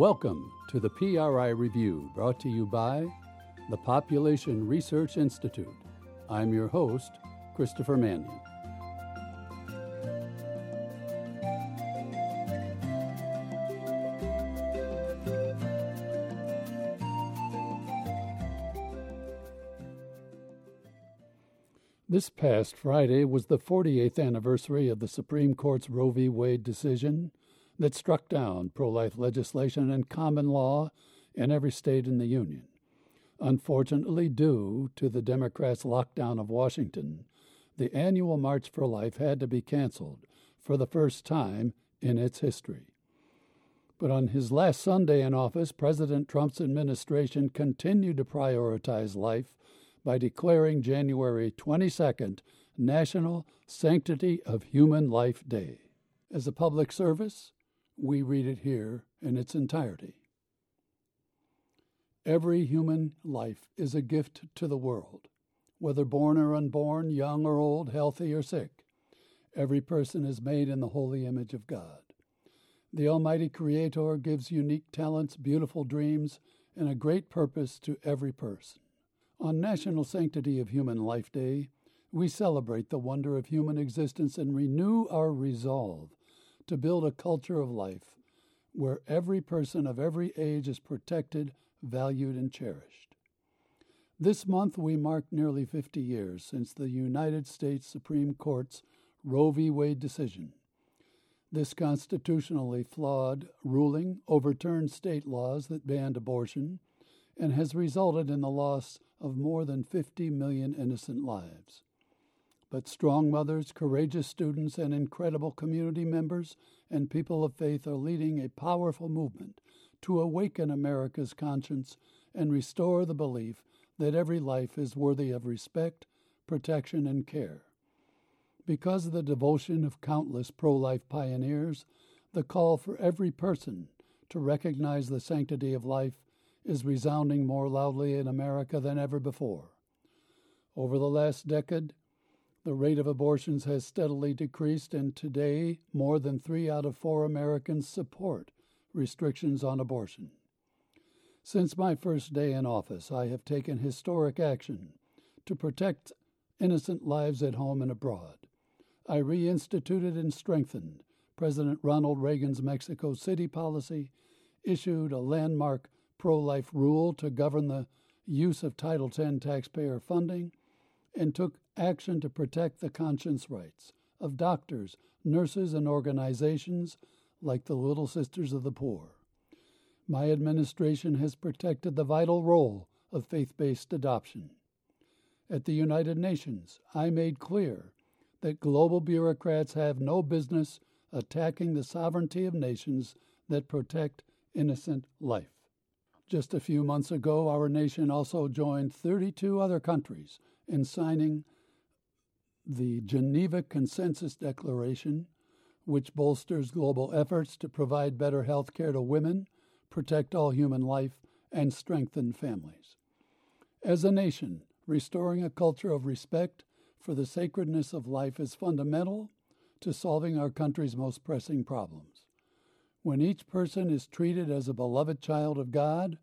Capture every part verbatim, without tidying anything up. Welcome to the P R I Review, brought to you by the Population Research Institute. I'm your host, Christopher Mannion. This past Friday was the forty-eighth anniversary of the Supreme Court's Roe v. Wade decision that struck down pro-life legislation and common law in every state in the Union, unfortunately due to the Democrats' lockdown of Washington. The annual March for Life had to be canceled for the first time in its history. But on his last Sunday in office, President Trump's administration continued to prioritize life by declaring January twenty-second National Sanctity of Human Life Day. As a public service, we read it here in its entirety. Every human life is a gift to the world, whether born or unborn, young or old, healthy or sick. Every person is made in the holy image of God. The Almighty Creator gives unique talents, beautiful dreams, and a great purpose to every person. On National Sanctity of Human Life Day, we celebrate the wonder of human existence and renew our resolve to build a culture of life where every person of every age is protected, valued, and cherished. This month, we mark nearly fifty years since the United States Supreme Court's Roe v. Wade decision. This constitutionally flawed ruling overturned state laws that banned abortion and has resulted in the loss of more than fifty million innocent lives. But strong mothers, courageous students, and incredible community members and people of faith are leading a powerful movement to awaken America's conscience and restore the belief that every life is worthy of respect, protection, and care. Because of the devotion of countless pro-life pioneers, the call for every person to recognize the sanctity of life is resounding more loudly in America than ever before. Over the last decade, the rate of abortions has steadily decreased, and today more than three out of four Americans support restrictions on abortion. Since my first day in office, I have taken historic action to protect innocent lives at home and abroad. I reinstituted and strengthened President Ronald Reagan's Mexico City policy, issued a landmark pro-life rule to govern the use of Title ten taxpayer funding, and took action to protect the conscience rights of doctors, nurses, and organizations like the Little Sisters of the Poor. My administration has protected the vital role of faith-based adoption. At the United Nations, I made clear that global bureaucrats have no business attacking the sovereignty of nations that protect innocent life. Just a few months ago, our nation also joined thirty-two other countries in signing the Geneva Consensus Declaration, which bolsters global efforts to provide better health care to women, protect all human life, and strengthen families. As a nation, restoring a culture of respect for the sacredness of life is fundamental to solving our country's most pressing problems. When each person is treated as a beloved child of God,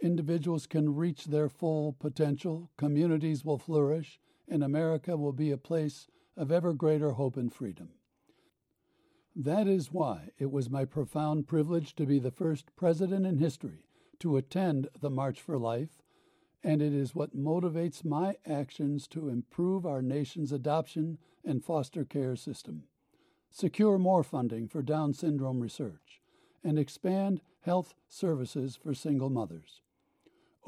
individuals can reach their full potential, communities will flourish, and America will be a place of ever greater hope and freedom. That is why it was my profound privilege to be the first president in history to attend the March for Life, and it is what motivates my actions to improve our nation's adoption and foster care system, secure more funding for Down syndrome research, and expand health services for single mothers.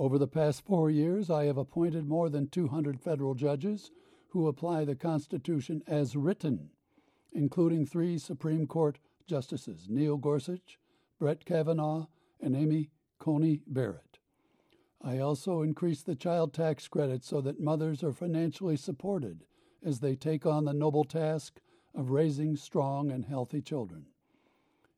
Over the past four years, I have appointed more than two hundred federal judges who apply the Constitution as written, including three Supreme Court justices, Neil Gorsuch, Brett Kavanaugh, and Amy Coney Barrett. I also increased the child tax credit so that mothers are financially supported as they take on the noble task of raising strong and healthy children.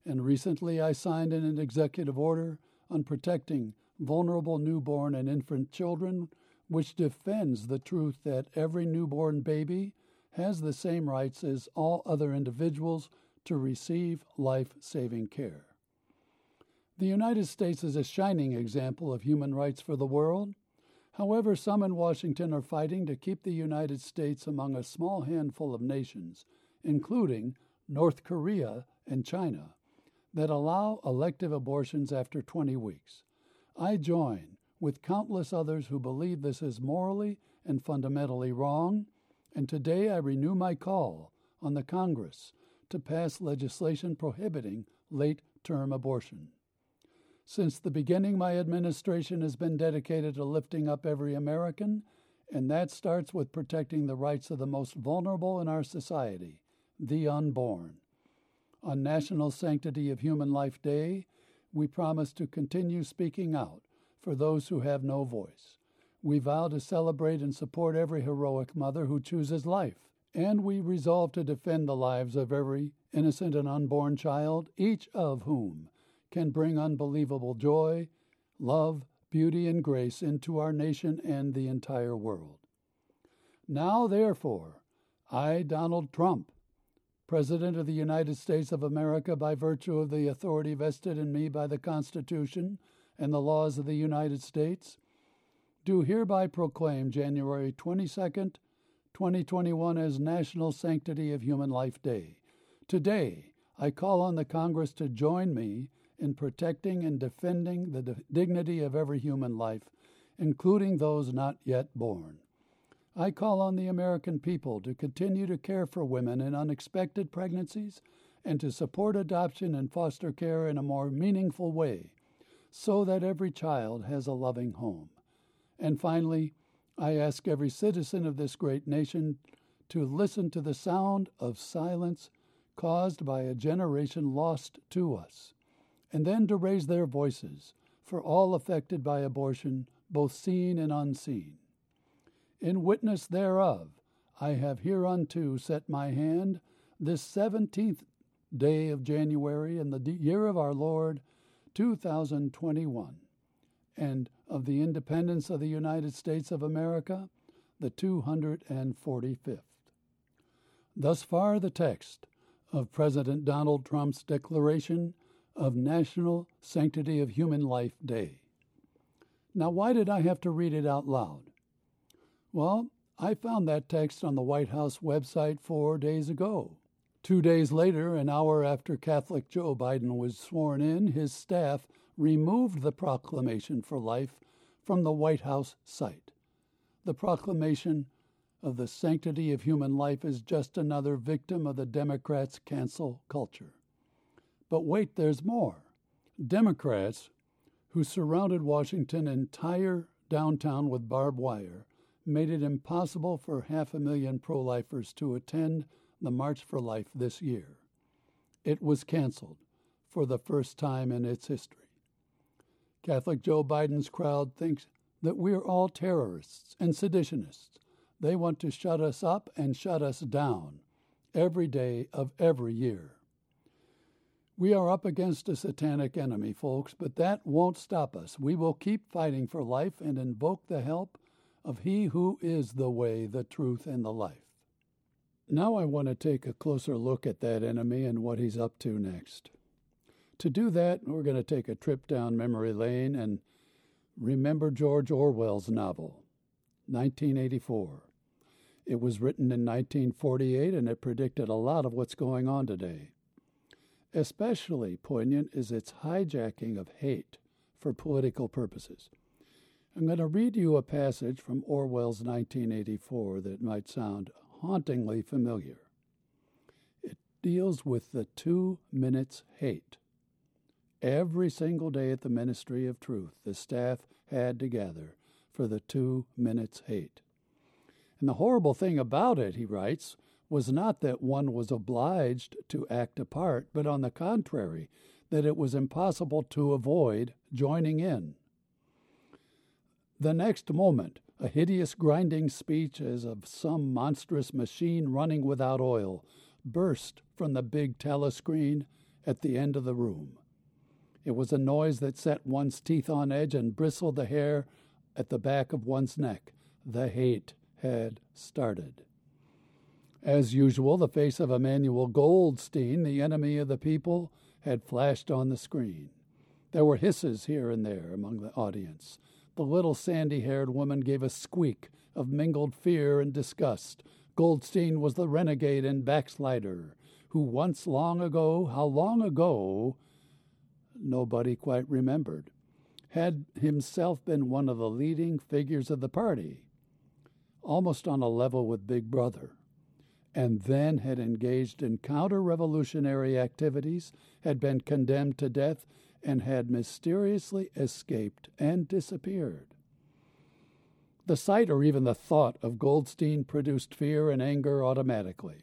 And recently I signed in an executive order on protecting vulnerable newborn and infant children, which defends the truth that every newborn baby has the same rights as all other individuals to receive life-saving care. The United States is a shining example of human rights for the world. However, some in Washington are fighting to keep the United States among a small handful of nations, including North Korea and China, that allow elective abortions after twenty weeks. I join with countless others who believe this is morally and fundamentally wrong, and today I renew my call on the Congress to pass legislation prohibiting late-term abortion. Since the beginning, my administration has been dedicated to lifting up every American, and that starts with protecting the rights of the most vulnerable in our society, the unborn. On National Sanctity of Human Life Day, we promise to continue speaking out for those who have no voice. We vow to celebrate and support every heroic mother who chooses life, and we resolve to defend the lives of every innocent and unborn child, each of whom can bring unbelievable joy, love, beauty, and grace into our nation and the entire world. Now, therefore, I, Donald Trump, President of the United States of America by virtue of the authority vested in me by the Constitution and the laws of the United States, do hereby proclaim January twenty-second, twenty twenty-one as National Sanctity of Human Life Day. Today, I call on the Congress to join me in protecting and defending the de- dignity of every human life, including those not yet born. I call on the American people to continue to care for women in unexpected pregnancies and to support adoption and foster care in a more meaningful way so that every child has a loving home. And finally, I ask every citizen of this great nation to listen to the sound of silence caused by a generation lost to us, and then to raise their voices for all affected by abortion, both seen and unseen. In witness thereof, I have hereunto set my hand this seventeenth day of January in the year of our Lord, two thousand twenty-one, and of the independence of the United States of America, the two hundred forty-fifth. Thus far the text of President Donald Trump's Declaration of National Sanctity of Human Life Day. Now, why did I have to read it out loud? Well, I found that text on the White House website four days ago. Two days later, an hour after Catholic Joe Biden was sworn in, his staff removed the Proclamation for Life from the White House site. The Proclamation of the Sanctity of Human Life is just another victim of the Democrats' cancel culture. But wait, there's more. Democrats, who surrounded Washington's entire downtown with barbed wire, made it impossible for half a million pro-lifers to attend the March for Life this year. It was canceled for the first time in its history. Catholic Joe Biden's crowd thinks that we're all terrorists and seditionists. They want to shut us up and shut us down every day of every year. We are up against a satanic enemy, folks, but that won't stop us. We will keep fighting for life and invoke the help of He who is the way, the truth, and the life. Now I want to take a closer look at that enemy and what he's up to next. To do that, we're going to take a trip down memory lane and remember George Orwell's novel, nineteen eighty-four. It was written in nineteen forty-eight, and it predicted a lot of what's going on today. Especially poignant is its hijacking of hate for political purposes. I'm going to read you a passage from Orwell's nineteen eighty-four that might sound hauntingly familiar. It deals with the two minutes hate. Every single day at the Ministry of Truth, the staff had to gather for the two minutes hate. And the horrible thing about it, he writes, was not that one was obliged to act apart, but on the contrary, that it was impossible to avoid joining in. The next moment, a hideous grinding speech as of some monstrous machine running without oil burst from the big telescreen at the end of the room. It was a noise that set one's teeth on edge and bristled the hair at the back of one's neck. The hate had started. As usual, the face of Emmanuel Goldstein, the enemy of the people, had flashed on the screen. There were hisses here and there among the audience. The little sandy-haired woman gave a squeak of mingled fear and disgust. Goldstein was the renegade and backslider who once long ago, how long ago, nobody quite remembered, had himself been one of the leading figures of the party, almost on a level with Big Brother, and then had engaged in counter-revolutionary activities, had been condemned to death, and had mysteriously escaped and disappeared. The sight or even the thought of Goldstein produced fear and anger automatically.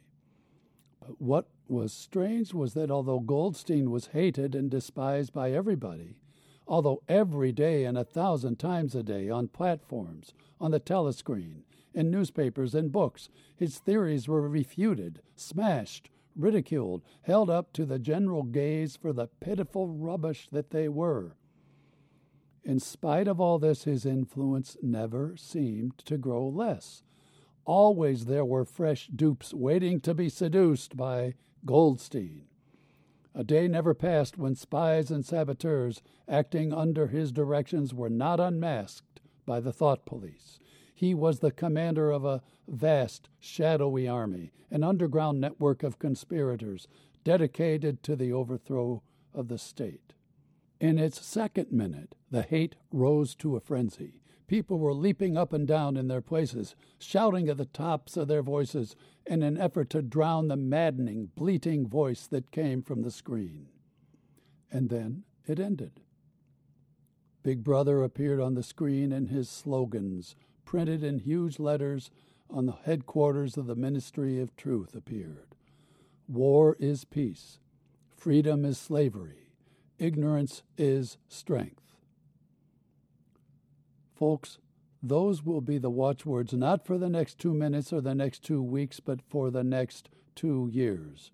But what was strange was that although Goldstein was hated and despised by everybody, although every day and a thousand times a day on platforms, on the telescreen, in newspapers and books, his theories were refuted, smashed, ridiculed, held up to the general gaze for the pitiful rubbish that they were. In spite of all this, his influence never seemed to grow less. Always there were fresh dupes waiting to be seduced by Goldstein. A day never passed when spies and saboteurs acting under his directions were not unmasked by the thought police. He was the commander of a vast, shadowy army, an underground network of conspirators dedicated to the overthrow of the state. In its second minute, the hate rose to a frenzy. People were leaping up and down in their places, shouting at the tops of their voices in an effort to drown the maddening, bleating voice that came from the screen. And then it ended. Big Brother appeared on the screen and his slogans, printed in huge letters on the headquarters of the Ministry of Truth, appeared. War is peace. Freedom is slavery. Ignorance is strength. Folks, those will be the watchwords not for the next two minutes or the next two weeks, but for the next two years.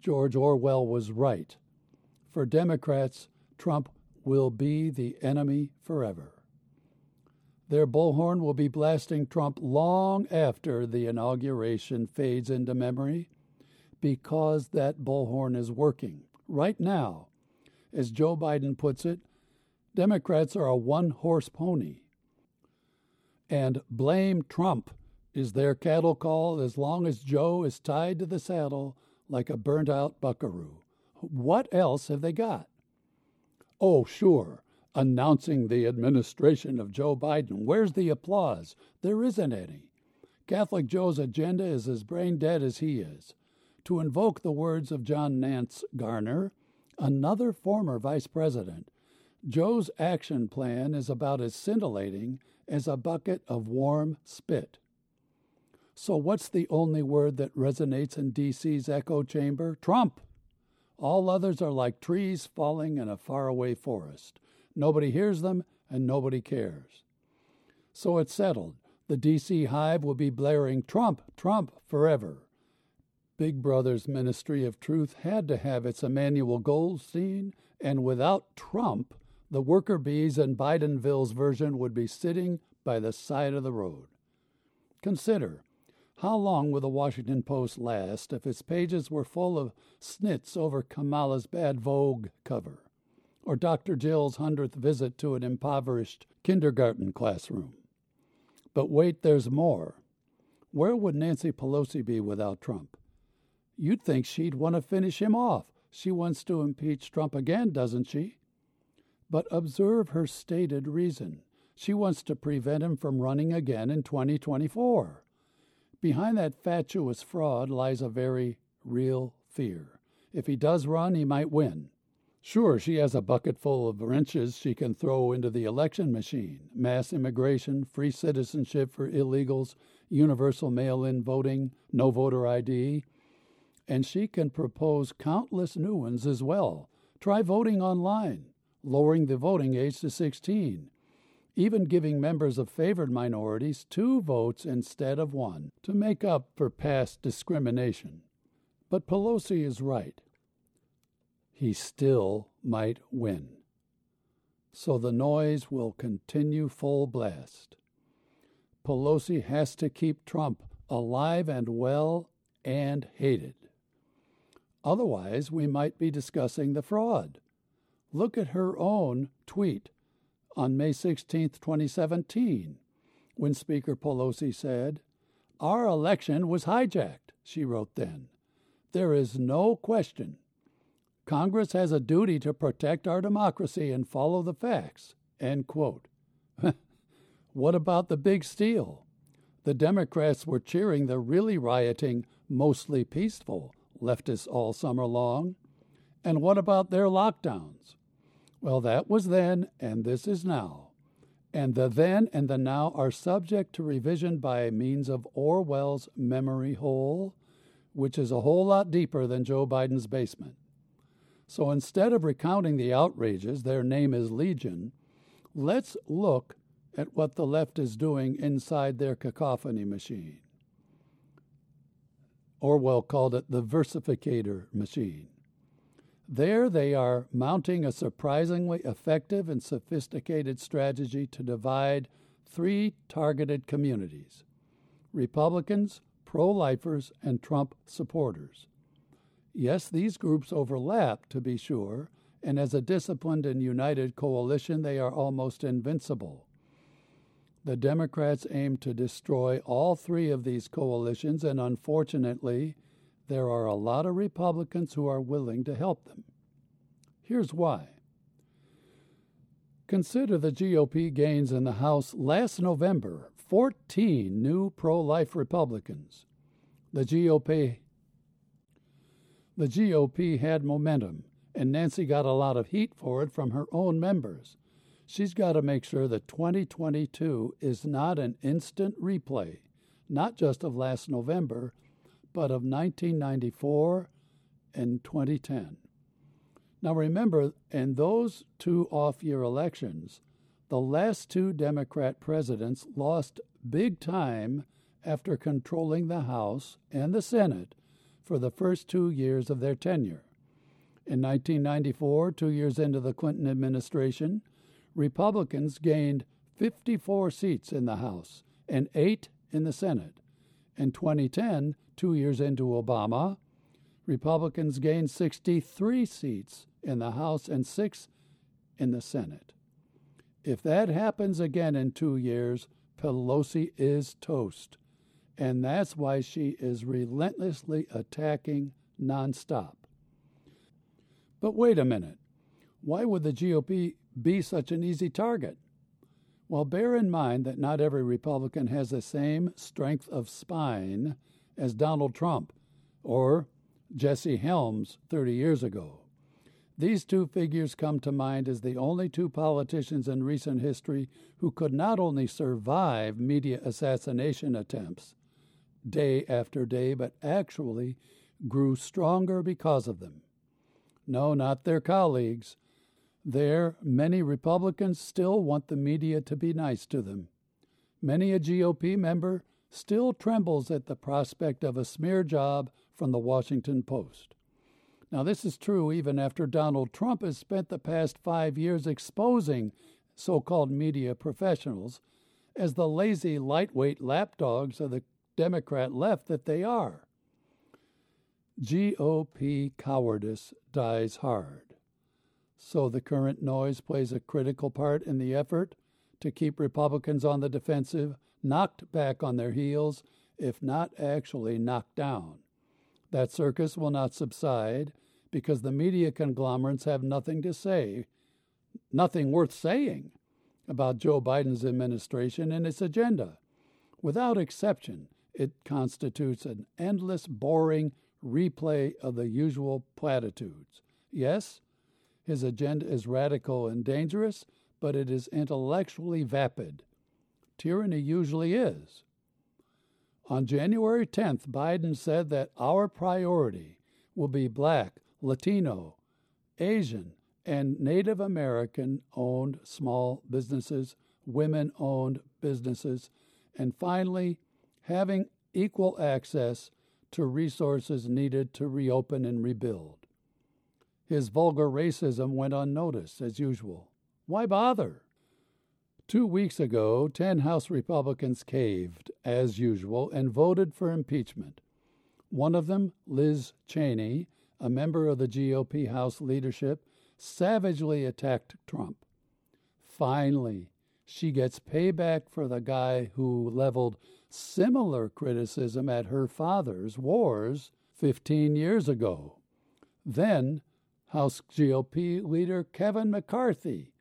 George Orwell was right. For Democrats, Trump will be the enemy forever. Their bullhorn will be blasting Trump long after the inauguration fades into memory, because that bullhorn is working. Right now, as Joe Biden puts it, Democrats are a one-horse pony. And blame Trump is their cattle call as long as Joe is tied to the saddle like a burnt-out buckaroo. What else have they got? Oh, sure. Announcing the administration of Joe Biden. Where's the applause? There isn't any. Catholic Joe's agenda is as brain dead as he is. To invoke the words of John Nance Garner, another former vice president, Joe's action plan is about as scintillating as a bucket of warm spit. So what's the only word that resonates in D C's echo chamber? Trump! All others are like trees falling in a faraway forest. Nobody hears them, and nobody cares. So it's settled. The D C hive will be blaring Trump, Trump forever. Big Brother's Ministry of Truth had to have its Emmanuel Goldstein, and without Trump, the worker bees in Bidenville's version would be sitting by the side of the road. Consider, how long will the Washington Post last if its pages were full of snits over Kamala's bad Vogue cover? Or Doctor Jill's hundredth visit to an impoverished kindergarten classroom. But wait, there's more. Where would Nancy Pelosi be without Trump? You'd think she'd want to finish him off. She wants to impeach Trump again, doesn't she? But observe her stated reason. She wants to prevent him from running again in twenty twenty-four. Behind that fatuous fraud lies a very real fear. If he does run, he might win. Sure, she has a bucket full of wrenches she can throw into the election machine. Mass immigration, free citizenship for illegals, universal mail-in voting, no voter I D. And she can propose countless new ones as well. Try voting online, lowering the voting age to sixteen, even giving members of favored minorities two votes instead of one to make up for past discrimination. But Pelosi is right. He still might win. So the noise will continue full blast. Pelosi has to keep Trump alive and well and hated. Otherwise, we might be discussing the fraud. Look at her own tweet on May sixteenth, twenty seventeen, when Speaker Pelosi said, "Our election was hijacked," she wrote then. "There is no question. Congress has a duty to protect our democracy and follow the facts," end quote. What about the big steal? The Democrats were cheering the really rioting, mostly peaceful leftists all summer long. And what about their lockdowns? Well, that was then, and this is now. And the then and the now are subject to revision by means of Orwell's memory hole, which is a whole lot deeper than Joe Biden's basement. So instead of recounting the outrages, their name is Legion, let's look at what the left is doing inside their cacophony machine. Orwell called it the versificator machine. There they are mounting a surprisingly effective and sophisticated strategy to divide three targeted communities: Republicans, pro-lifers, and Trump supporters. Yes, these groups overlap, to be sure, and as a disciplined and united coalition, they are almost invincible. The Democrats aim to destroy all three of these coalitions, and unfortunately, there are a lot of Republicans who are willing to help them. Here's why. Consider the G O P gains in the House last November, fourteen new pro-life Republicans. The G O P, the G O P had momentum, and Nancy got a lot of heat for it from her own members. She's got to make sure that twenty twenty-two is not an instant replay, not just of last November, but of nineteen ninety-four and twenty ten. Now remember, in those two off-year elections, the last two Democrat presidents lost big time after controlling the House and the Senate for the first two years of their tenure. In nineteen ninety-four, two years into the Clinton administration, Republicans gained fifty-four seats in the House and eight in the Senate. In twenty ten, two years into Obama, Republicans gained sixty-three seats in the House and six in the Senate. If that happens again in two years, Pelosi is toast, and that's why she is relentlessly attacking nonstop. But wait a minute. Why would the G O P be such an easy target? Well, bear in mind that not every Republican has the same strength of spine as Donald Trump or Jesse Helms thirty years ago. These two figures come to mind as the only two politicians in recent history who could not only survive media assassination attempts day after day, but actually grew stronger because of them. No, not their colleagues. There, many Republicans still want the media to be nice to them. Many a G O P member still trembles at the prospect of a smear job from the Washington Post. Now, this is true even after Donald Trump has spent the past five years exposing so-called media professionals as the lazy, lightweight lapdogs of the Democrat left that they are. G O P cowardice dies hard. So the current noise plays a critical part in the effort to keep Republicans on the defensive, knocked back on their heels, if not actually knocked down. That circus will not subside because the media conglomerates have nothing to say, nothing worth saying, about Joe Biden's administration and its agenda. Without exception, it constitutes an endless, boring replay of the usual platitudes. Yes, his agenda is radical and dangerous, but it is intellectually vapid. Tyranny usually is. On January tenth, Biden said that our priority will be Black, Latino, Asian, and Native American-owned small businesses, women-owned businesses, and finally, having equal access to resources needed to reopen and rebuild. His vulgar racism went unnoticed, as usual. Why bother? Two weeks ago, ten House Republicans caved, as usual, and voted for impeachment. One of them, Liz Cheney, a member of the G O P House leadership, savagely attacked Trump. Finally, she gets payback for the guy who leveled similar criticism at her father's wars fifteen years ago. Then House G O P leader Kevin McCarthy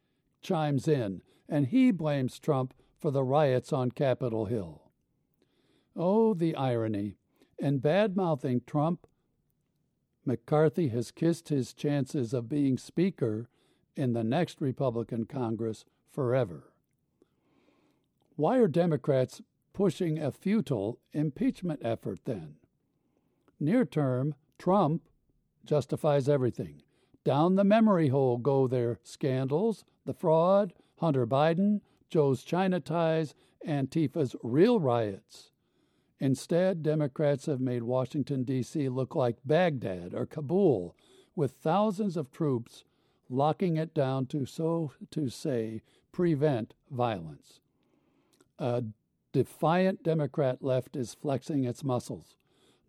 chimes in, and he blames Trump for the riots on Capitol Hill. Oh, the irony. In bad-mouthing Trump, McCarthy has kissed his chances of being Speaker in the next Republican Congress forever. Why are Democrats pushing a futile impeachment effort then? Near term, Trump justifies everything. Down the memory hole go their scandals, the fraud, Hunter Biden, Joe's China ties, Antifa's real riots. Instead, Democrats have made Washington, D C look like Baghdad or Kabul, with thousands of troops locking it down to, so to say, prevent violence. A defiant Democrat left is flexing its muscles.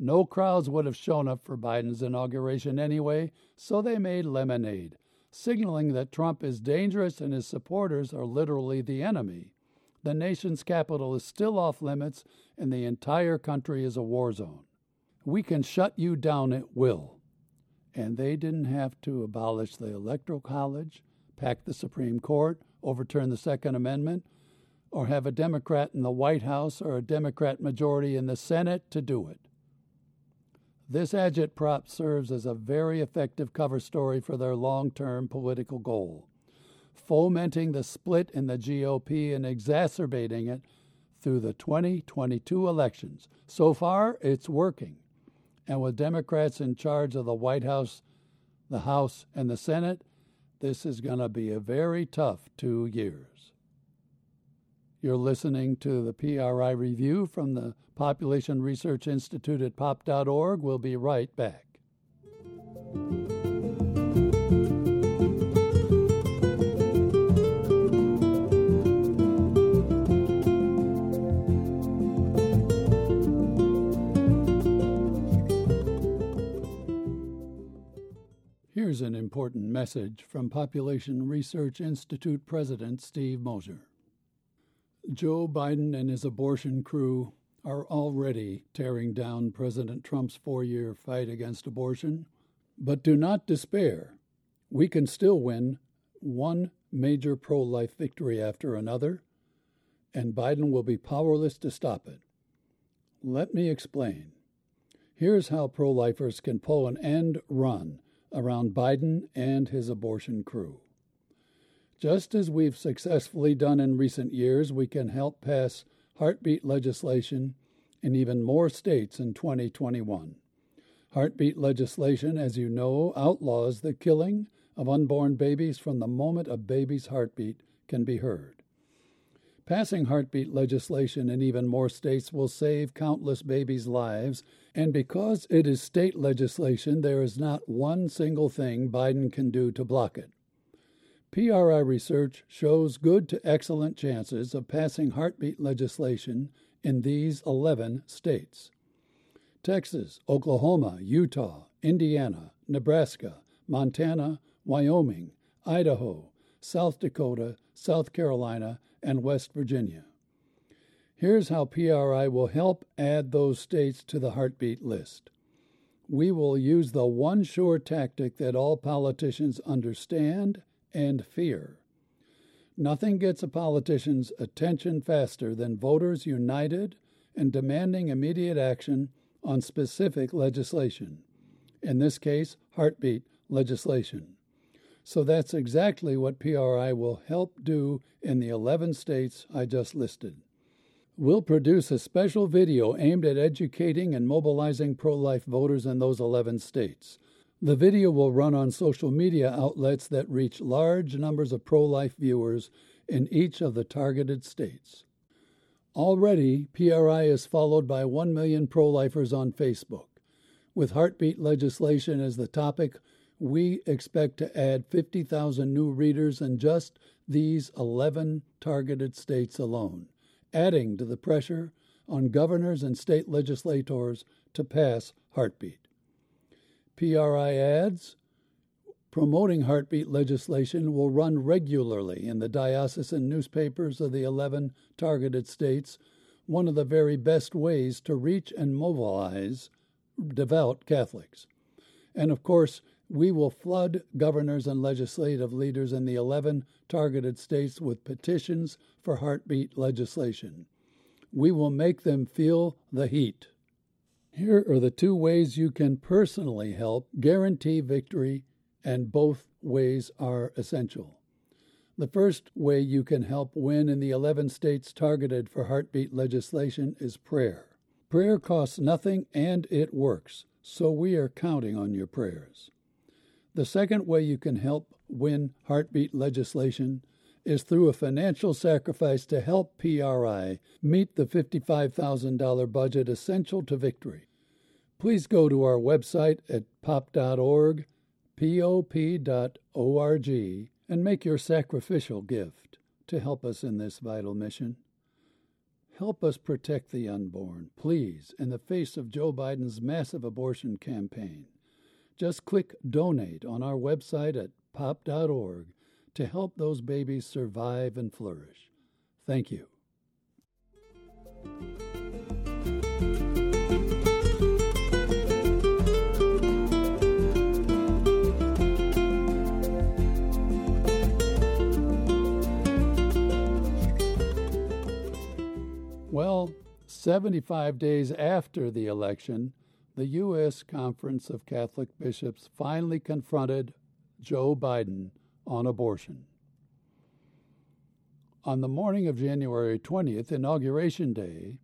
No crowds would have shown up for Biden's inauguration anyway, so they made lemonade, signaling that Trump is dangerous and his supporters are literally the enemy. The nation's capital is still off limits, and the entire country is a war zone. We can shut you down at will. And they didn't have to abolish the Electoral College, pack the Supreme Court, overturn the Second Amendment, or have a Democrat in the White House or a Democrat majority in the Senate to do it. This agitprop serves as a very effective cover story for their long-term political goal, fomenting the split in the G O P and exacerbating it through the twenty twenty-two elections. So far, it's working. And with Democrats in charge of the White House, the House, and the Senate, this is going to be a very tough two years. You're listening to the P R I Review from the Population Research Institute at pop dot org. We'll be right back. Here's an important message from Population Research Institute President Steve Mosher. Joe Biden and his abortion crew are already tearing down President Trump's four-year fight against abortion, but do not despair. We can still win one major pro-life victory after another, and Biden will be powerless to stop it. Let me explain. Here's how pro-lifers can pull an end run around Biden and his abortion crew. Just as we've successfully done in recent years, we can help pass heartbeat legislation in even more states in twenty twenty-one. Heartbeat legislation, as you know, outlaws the killing of unborn babies from the moment a baby's heartbeat can be heard. Passing heartbeat legislation in even more states will save countless babies' lives, and because it is state legislation, there is not one single thing Biden can do to block it. P R I research shows good to excellent chances of passing heartbeat legislation in these eleven states. Texas, Oklahoma, Utah, Indiana, Nebraska, Montana, Wyoming, Idaho, South Dakota, South Carolina, and West Virginia. Here's how P R I will help add those states to the heartbeat list. We will use the one sure tactic that all politicians understand and fear. Nothing gets a politician's attention faster than voters united and demanding immediate action on specific legislation, in this case, heartbeat legislation. So that's exactly what P R I will help do in the eleven states I just listed. We'll produce a special video aimed at educating and mobilizing pro-life voters in those eleven states. The video will run on social media outlets that reach large numbers of pro-life viewers in each of the targeted states. Already, P R I is followed by one million pro-lifers on Facebook. With heartbeat legislation as the topic, we expect to add fifty thousand new readers in just these eleven targeted states alone, adding to the pressure on governors and state legislators to pass heartbeat. P R I adds, promoting heartbeat legislation will run regularly in the diocesan newspapers of the eleven targeted states, one of the very best ways to reach and mobilize devout Catholics. And of course, we will flood governors and legislative leaders in the eleven targeted states with petitions for heartbeat legislation. We will make them feel the heat. Here are the two ways you can personally help guarantee victory, and both ways are essential. The first way you can help win in the eleven states targeted for heartbeat legislation is prayer. Prayer costs nothing and it works, so we are counting on your prayers. The second way you can help win heartbeat legislation is through a financial sacrifice to help P R I meet the fifty-five thousand dollars budget essential to victory. Please go to our website at pop dot org, P O P dot org, and make your sacrificial gift to help us in this vital mission. Help us protect the unborn, please, in the face of Joe Biden's massive abortion campaign. Just click Donate on our website at pop dot org to help those babies survive and flourish. Thank you. Well, seventy-five days after the election, the U S Conference of Catholic Bishops finally confronted Joe Biden on abortion. On the morning of January twentieth, Inauguration Day,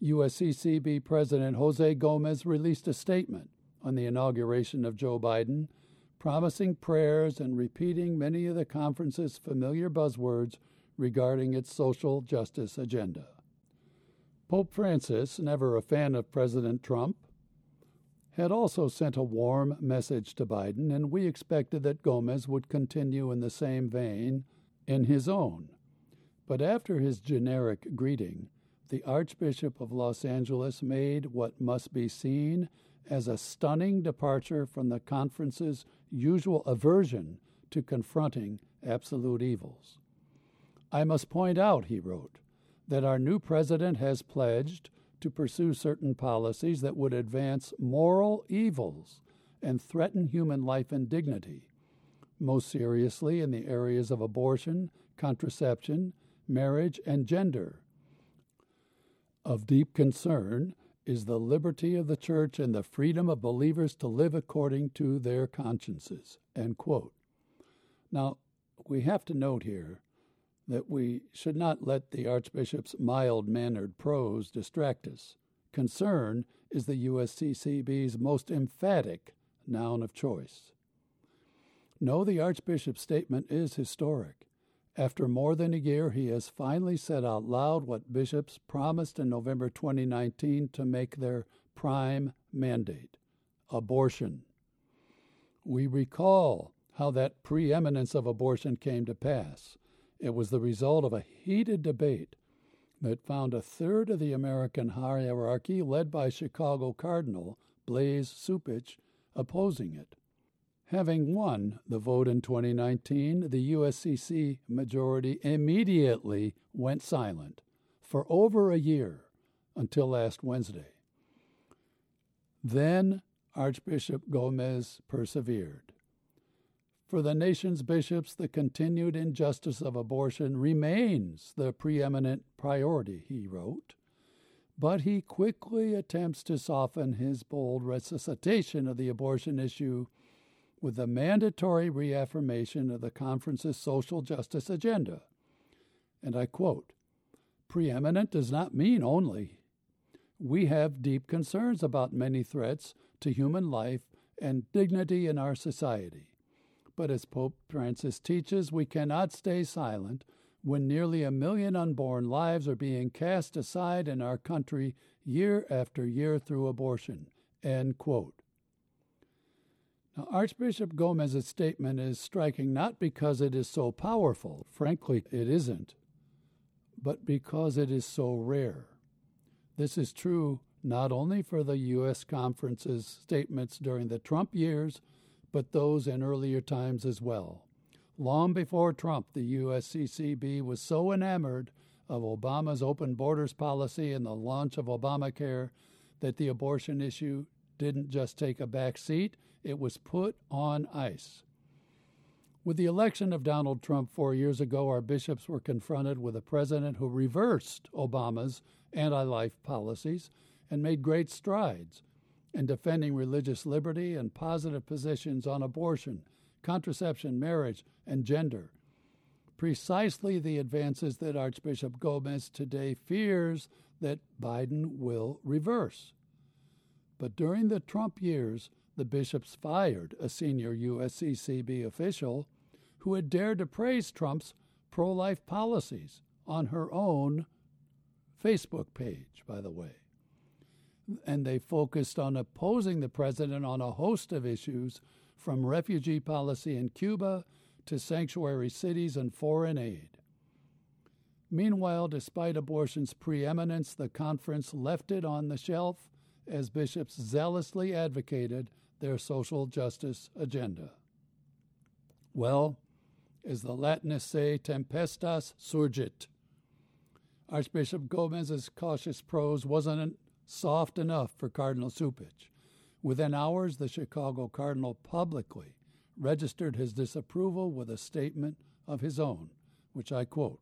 U S C C B President Jose Gomez released a statement on the inauguration of Joe Biden, promising prayers and repeating many of the conference's familiar buzzwords regarding its social justice agenda. Pope Francis, never a fan of President Trump, had also sent a warm message to Biden, and we expected that Gomez would continue in the same vein in his own. But after his generic greeting, the Archbishop of Los Angeles made what must be seen as a stunning departure from the conference's usual aversion to confronting absolute evils. "I must point out," he wrote, "that our new president has pledged to pursue certain policies that would advance moral evils and threaten human life and dignity, most seriously in the areas of abortion, contraception, marriage, and gender. Of deep concern is the liberty of the Church and the freedom of believers to live according to their consciences." End quote. Now, we have to note here that we should not let the Archbishop's mild-mannered prose distract us. Concern is the U S C C B's most emphatic noun of choice. No, the Archbishop's statement is historic. After more than a year, he has finally said out loud what bishops promised in November twenty nineteen to make their prime mandate: abortion. We recall how that preeminence of abortion came to pass. It was the result of a heated debate that found a third of the American hierarchy, led by Chicago Cardinal Blase Cupich, opposing it. Having won the vote in twenty nineteen, the U S C C majority immediately went silent for over a year, until last Wednesday. Then Archbishop Gomez persevered. For the nation's bishops, the continued injustice of abortion remains the preeminent priority, he wrote. But he quickly attempts to soften his bold resuscitation of the abortion issue with the mandatory reaffirmation of the conference's social justice agenda. And I quote, "Preeminent does not mean only. We have deep concerns about many threats to human life and dignity in our society. But as Pope Francis teaches, we cannot stay silent when nearly a million unborn lives are being cast aside in our country year after year through abortion." End quote. Now, Archbishop Gomez's statement is striking not because it is so powerful, frankly it isn't, but because it is so rare. This is true not only for the U S conference's statements during the Trump years, but those in earlier times as well. Long before Trump, the U S C C B was so enamored of Obama's open borders policy and the launch of Obamacare that the abortion issue didn't just take a back seat, it was put on ice. With the election of Donald Trump four years ago, our bishops were confronted with a president who reversed Obama's anti-life policies and made great strides in defending religious liberty and positive positions on abortion, contraception, marriage, and gender. Precisely the advances that Archbishop Gomez today fears that Biden will reverse. But during the Trump years, the bishops fired a senior U S C C B official who had dared to praise Trump's pro-life policies on her own Facebook page, by the way. And they focused on opposing the president on a host of issues, from refugee policy in Cuba to sanctuary cities and foreign aid. Meanwhile, despite abortion's preeminence, the conference left it on the shelf as bishops zealously advocated their social justice agenda. Well, as the Latinists say, tempestas surgit. Archbishop Gomez's cautious prose wasn't soft enough for Cardinal Cupich. Within hours, the Chicago Cardinal publicly registered his disapproval with a statement of his own, which I quote,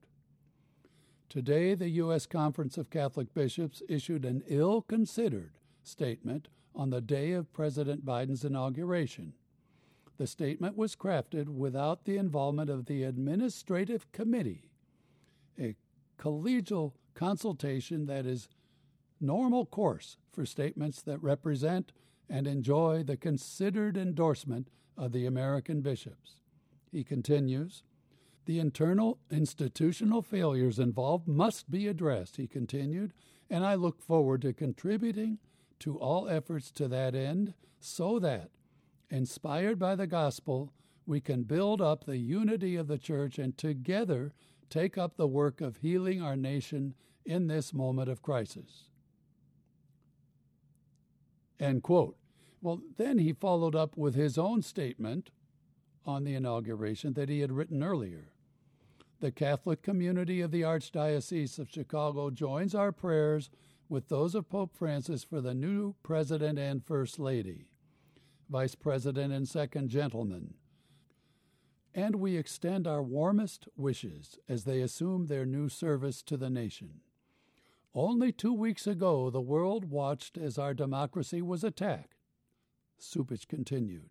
"Today, the U S Conference of Catholic Bishops issued an ill-considered statement on the day of President Biden's inauguration. The statement was crafted without the involvement of the Administrative Committee, a collegial consultation that is normal course for statements that represent and enjoy the considered endorsement of the American bishops." He continues, "The internal institutional failures involved must be addressed," he continued, "and I look forward to contributing to all efforts to that end so that, inspired by the gospel, we can build up the unity of the church and together take up the work of healing our nation in this moment of crisis." End quote. Well, then he followed up with his own statement on the inauguration that he had written earlier. "The Catholic community of the Archdiocese of Chicago joins our prayers with those of Pope Francis for the new President and First Lady, Vice President and Second Gentleman, and we extend our warmest wishes as they assume their new service to the nation. Only two weeks ago, the world watched as our democracy was attacked," Cupich continued.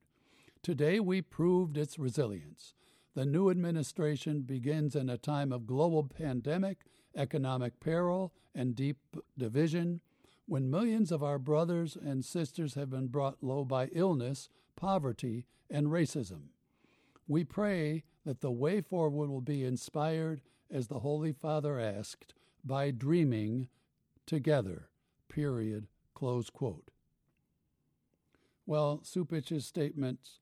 "Today we proved its resilience. The new administration begins in a time of global pandemic, economic peril, and deep division, when millions of our brothers and sisters have been brought low by illness, poverty, and racism. We pray that the way forward will be inspired, as the Holy Father asked, by dreaming together," period, close quote. Well, Cupich's statements,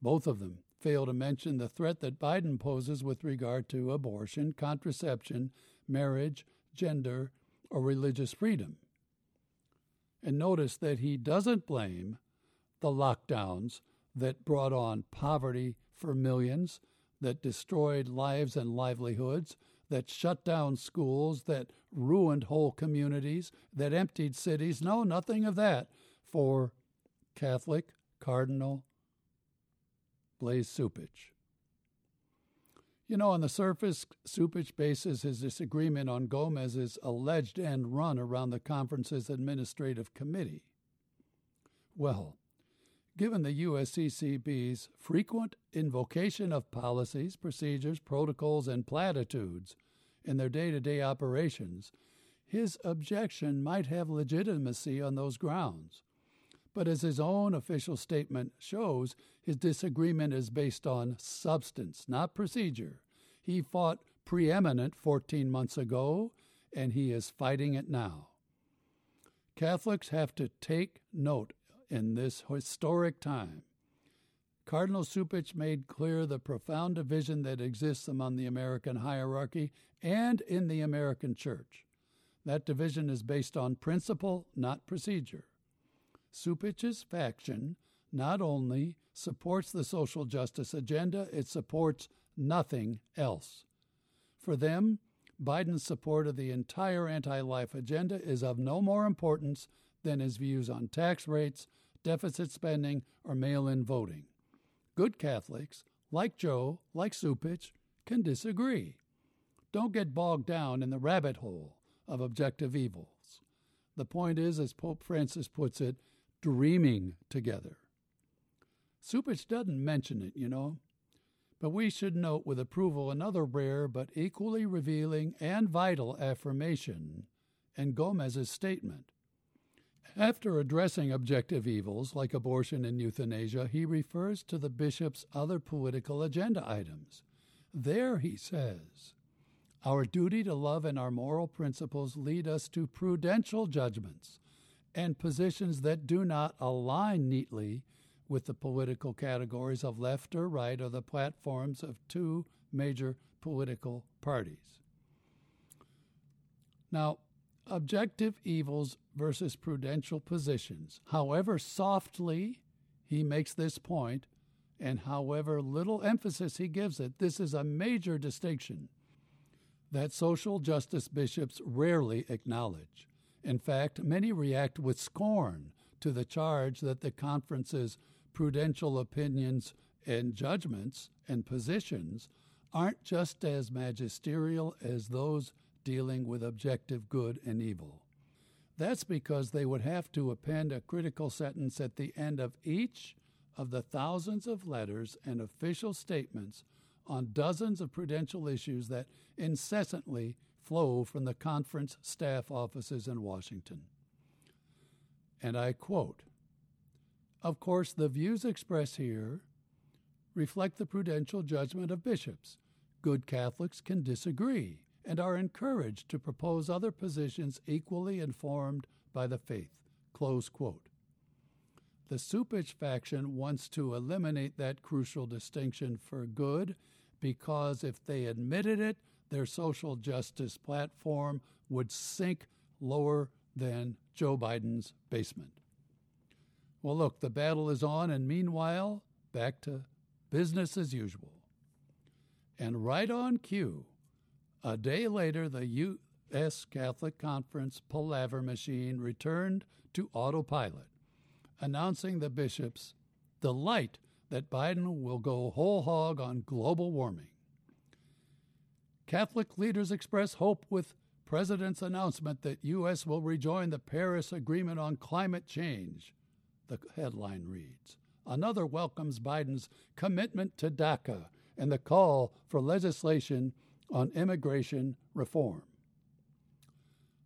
both of them, fail to mention the threat that Biden poses with regard to abortion, contraception, marriage, gender, or religious freedom. And notice that he doesn't blame the lockdowns that brought on poverty for millions, that destroyed lives and livelihoods, that shut down schools, that ruined whole communities, that emptied cities. No, nothing of that for Catholic Cardinal Blase Cupich. You know, on the surface, Cupich bases his disagreement on Gomez's alleged end run around the conference's administrative committee. Well, given the U S C C B's frequent invocation of policies, procedures, protocols, and platitudes in their day-to-day operations, his objection might have legitimacy on those grounds. But as his own official statement shows, his disagreement is based on substance, not procedure. He fought preeminent fourteen months ago, and he is fighting it now. Catholics have to take note in this historic time. Cardinal Cupich made clear the profound division that exists among the American hierarchy and in the American church. That division is based on principle, not procedure. Cupich's faction not only supports the social justice agenda. It supports nothing else. For them, Biden's support of the entire anti-life agenda is of no more importance than his views on tax rates, deficit spending, or mail-in voting. Good Catholics, like Joe, like Cupich, can disagree. Don't get bogged down in the rabbit hole of objective evils. The point is, as Pope Francis puts it, dreaming together. Cupich doesn't mention it, you know. But we should note with approval another rare but equally revealing and vital affirmation in Gomez's statement. After addressing objective evils like abortion and euthanasia, he refers to the bishop's other political agenda items. There, he says, our duty to love and our moral principles lead us to prudential judgments and positions that do not align neatly with the political categories of left or right or the platforms of two major political parties. Now, objective evils versus prudential positions. However softly he makes this point, and however little emphasis he gives it, this is a major distinction that social justice bishops rarely acknowledge. In fact, many react with scorn to the charge that the conference's prudential opinions and judgments and positions aren't just as magisterial as those dealing with objective good and evil. That's because they would have to append a critical sentence at the end of each of the thousands of letters and official statements on dozens of prudential issues that incessantly flow from the conference staff offices in Washington. And I quote, "Of course, the views expressed here reflect the prudential judgment of bishops. Good Catholics can disagree and are encouraged to propose other positions equally informed by the faith." Close quote. The Cupich faction wants to eliminate that crucial distinction for good because if they admitted it, their social justice platform would sink lower than Joe Biden's basement. Well, look, the battle is on, and meanwhile, back to business as usual. And right on cue, a day later, the U S. Catholic Conference palaver machine returned to autopilot, announcing the bishops' delight that Biden will go whole hog on global warming. Catholic leaders express hope with President's announcement that U S will rejoin the Paris Agreement on climate change, the headline reads. Another welcomes Biden's commitment to DACA and the call for legislation on immigration reform.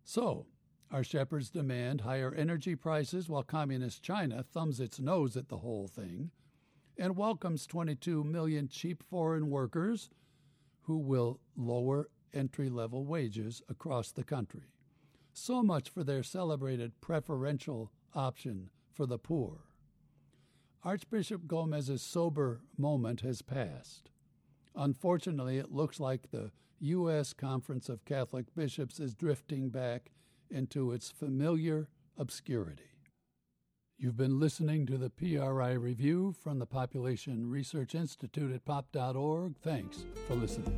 So, our shepherds demand higher energy prices while Communist China thumbs its nose at the whole thing and welcomes twenty-two million cheap foreign workers who will lower entry-level wages across the country. So much for their celebrated preferential option for the poor. Archbishop Gomez's sober moment has passed. Unfortunately, it looks like the U S. Conference of Catholic Bishops is drifting back into its familiar obscurity. You've been listening to the P R I Review from the Population Research Institute at pop dot org. Thanks for listening.